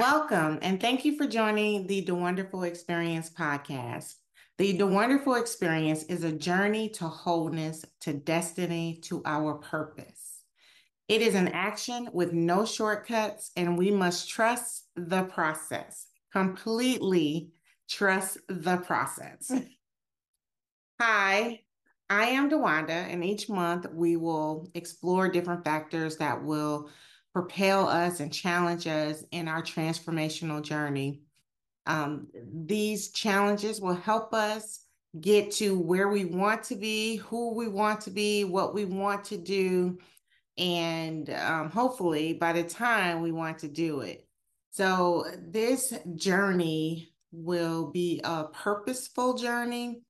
Welcome, and thank you for joining the DeWonderful Experience podcast. The DeWonderful Experience is a journey to wholeness, to destiny, to our purpose. It is an action with no shortcuts, and we must trust the process, completely trust the process. Hi, I am DeWanda, and each month we will explore different factors that will propel us and challenge us in our transformational journey. These challenges will help us get to where we want to be, who we want to be, what we want to do, and hopefully by the time we want to do it. So this journey will be a purposeful journey.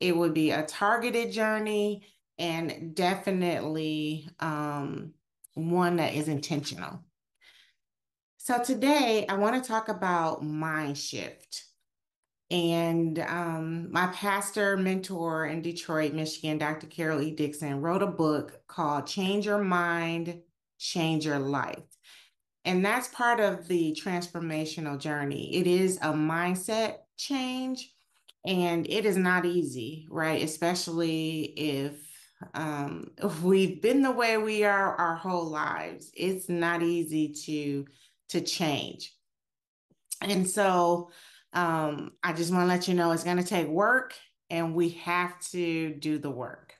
It would be a targeted journey, and definitely one that is intentional. So today I want to talk about mind shift. And my pastor mentor in Detroit, Michigan, Dr. Carol E. Dixon, wrote a book called Change Your Mind, Change Your Life. And that's part of the transformational journey. It is a mindset change, and it is not easy, right? Especially if we've been the way we are our whole lives. It's not easy to change. And so I just want to let you know it's going to take work, and we have to do the work.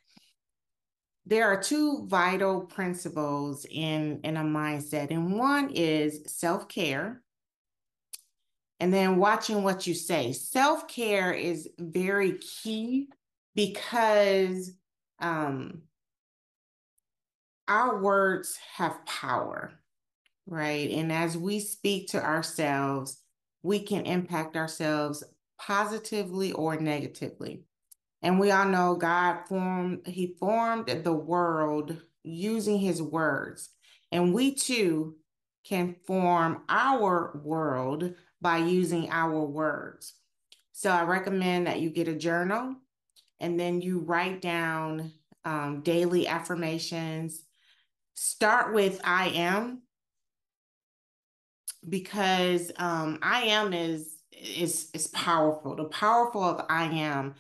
There are two vital principles in a mindset, and one is self-care, and then watching what you say. Self-care is very key because our words have power, right? And as we speak to ourselves, we can impact ourselves positively or negatively. And we all know He formed the world using his words. And we too can form our world by using our words. So I recommend that you get a journal, and then you write down daily affirmations. Start with I am, because I am is powerful. The powerful of I am.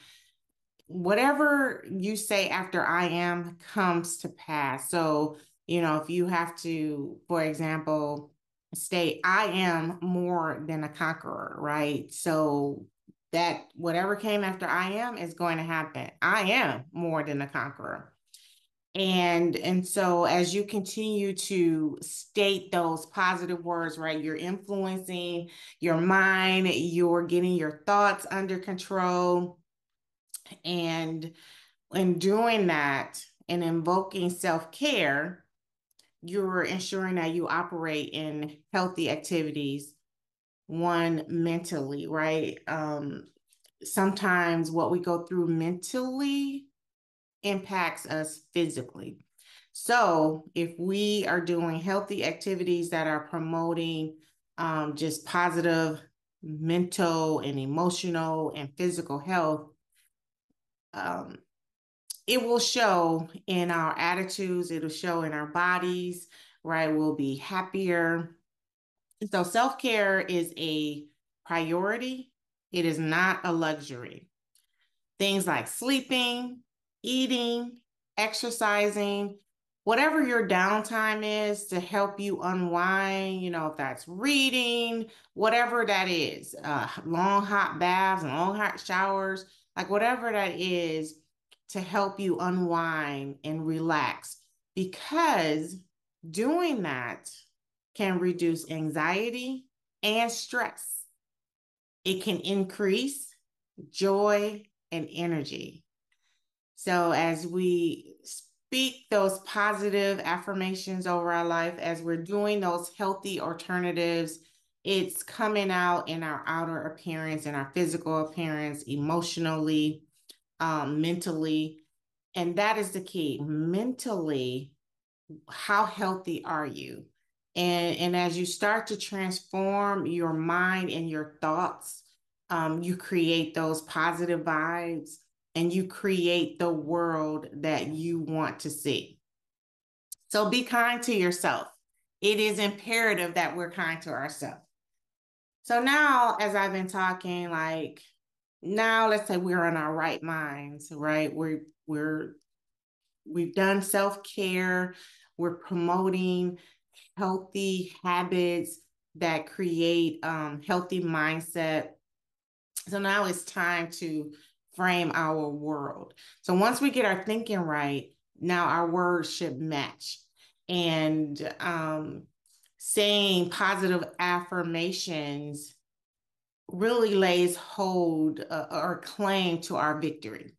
Whatever you say after I am comes to pass. So, you know, if you have to, for example, state I am more than a conqueror, right? So that whatever came after I am is going to happen. I am more than a conqueror. And so as you continue to state those positive words, right, you're influencing your mind, you're getting your thoughts under control. And in doing that and invoking self-care, you're ensuring that you operate in healthy activities, one mentally, right? Sometimes what we go through mentally impacts us physically. So if we are doing healthy activities that are promoting just positive mental and emotional and physical health, it will show in our attitudes, it'll show in our bodies, right? We'll be happier. So self-care is a priority. It is not a luxury. Things like sleeping, eating, exercising, whatever your downtime is to help you unwind, you know, if that's reading, whatever that is, long hot baths and long hot showers, like whatever that is to help you unwind and relax, because doing that can reduce anxiety and stress. It can increase joy and energy. So as we speak those positive affirmations over our life, as we're doing those healthy alternatives, it's coming out in our outer appearance, in our physical appearance, emotionally, mentally. And that is the key. Mentally, how healthy are you? And as you start to transform your mind and your thoughts, you create those positive vibes and you create the world that you want to see. So be kind to yourself. It is imperative that we're kind to ourselves. So now, as I've been talking, like, now let's say we're in our right minds, right? We've done self-care. We're promoting healthy habits that create healthy mindset. So now it's time to frame our world. So once we get our thinking right, now our words should match. And saying positive affirmations really lays hold or claim to our victory.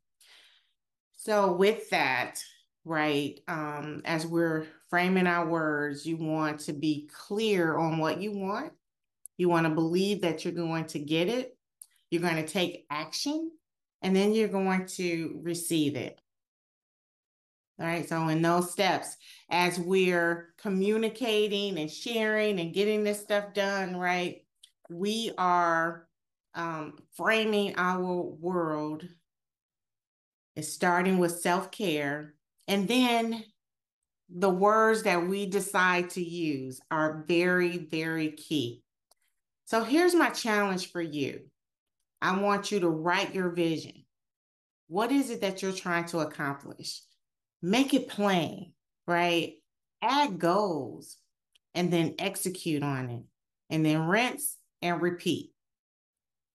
So with that, right, as we're framing our words, you want to be clear on what you want. You want to believe that you're going to get it. You're going to take action, and then you're going to receive it. All right. So in those steps, as we're communicating and sharing and getting this stuff done, right, we are framing our world. It's starting with self-care, and then the words that we decide to use are very, very key. So here's my challenge for you. I want you to write your vision. What is it that you're trying to accomplish? Make it plain, right? Add goals and then execute on it. And then rinse and repeat.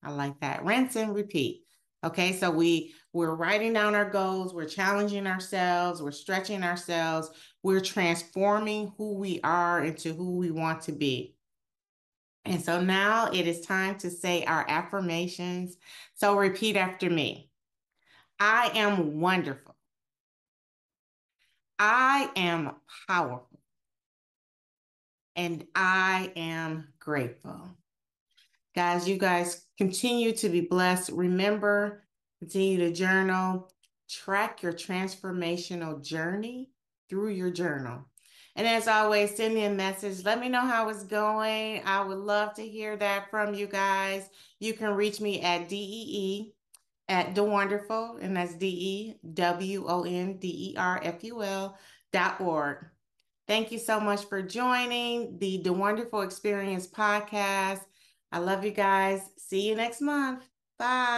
I like that. Rinse and repeat. Okay, so we're writing down our goals. We're challenging ourselves. We're stretching ourselves. We're transforming who we are into who we want to be. And so now it is time to say our affirmations. So repeat after me. I am wonderful. I am powerful. And I am grateful. Guys, you guys continue to be blessed. Remember, continue to journal. Track your transformational journey through your journal. And as always, send me a message. Let me know how it's going. I would love to hear that from you guys. You can reach me at DEE@DeWonderful, and that's DEWONDERFUL.org. Thank you so much for joining the Wonderful Experience podcast. I love you guys. See you next month. Bye.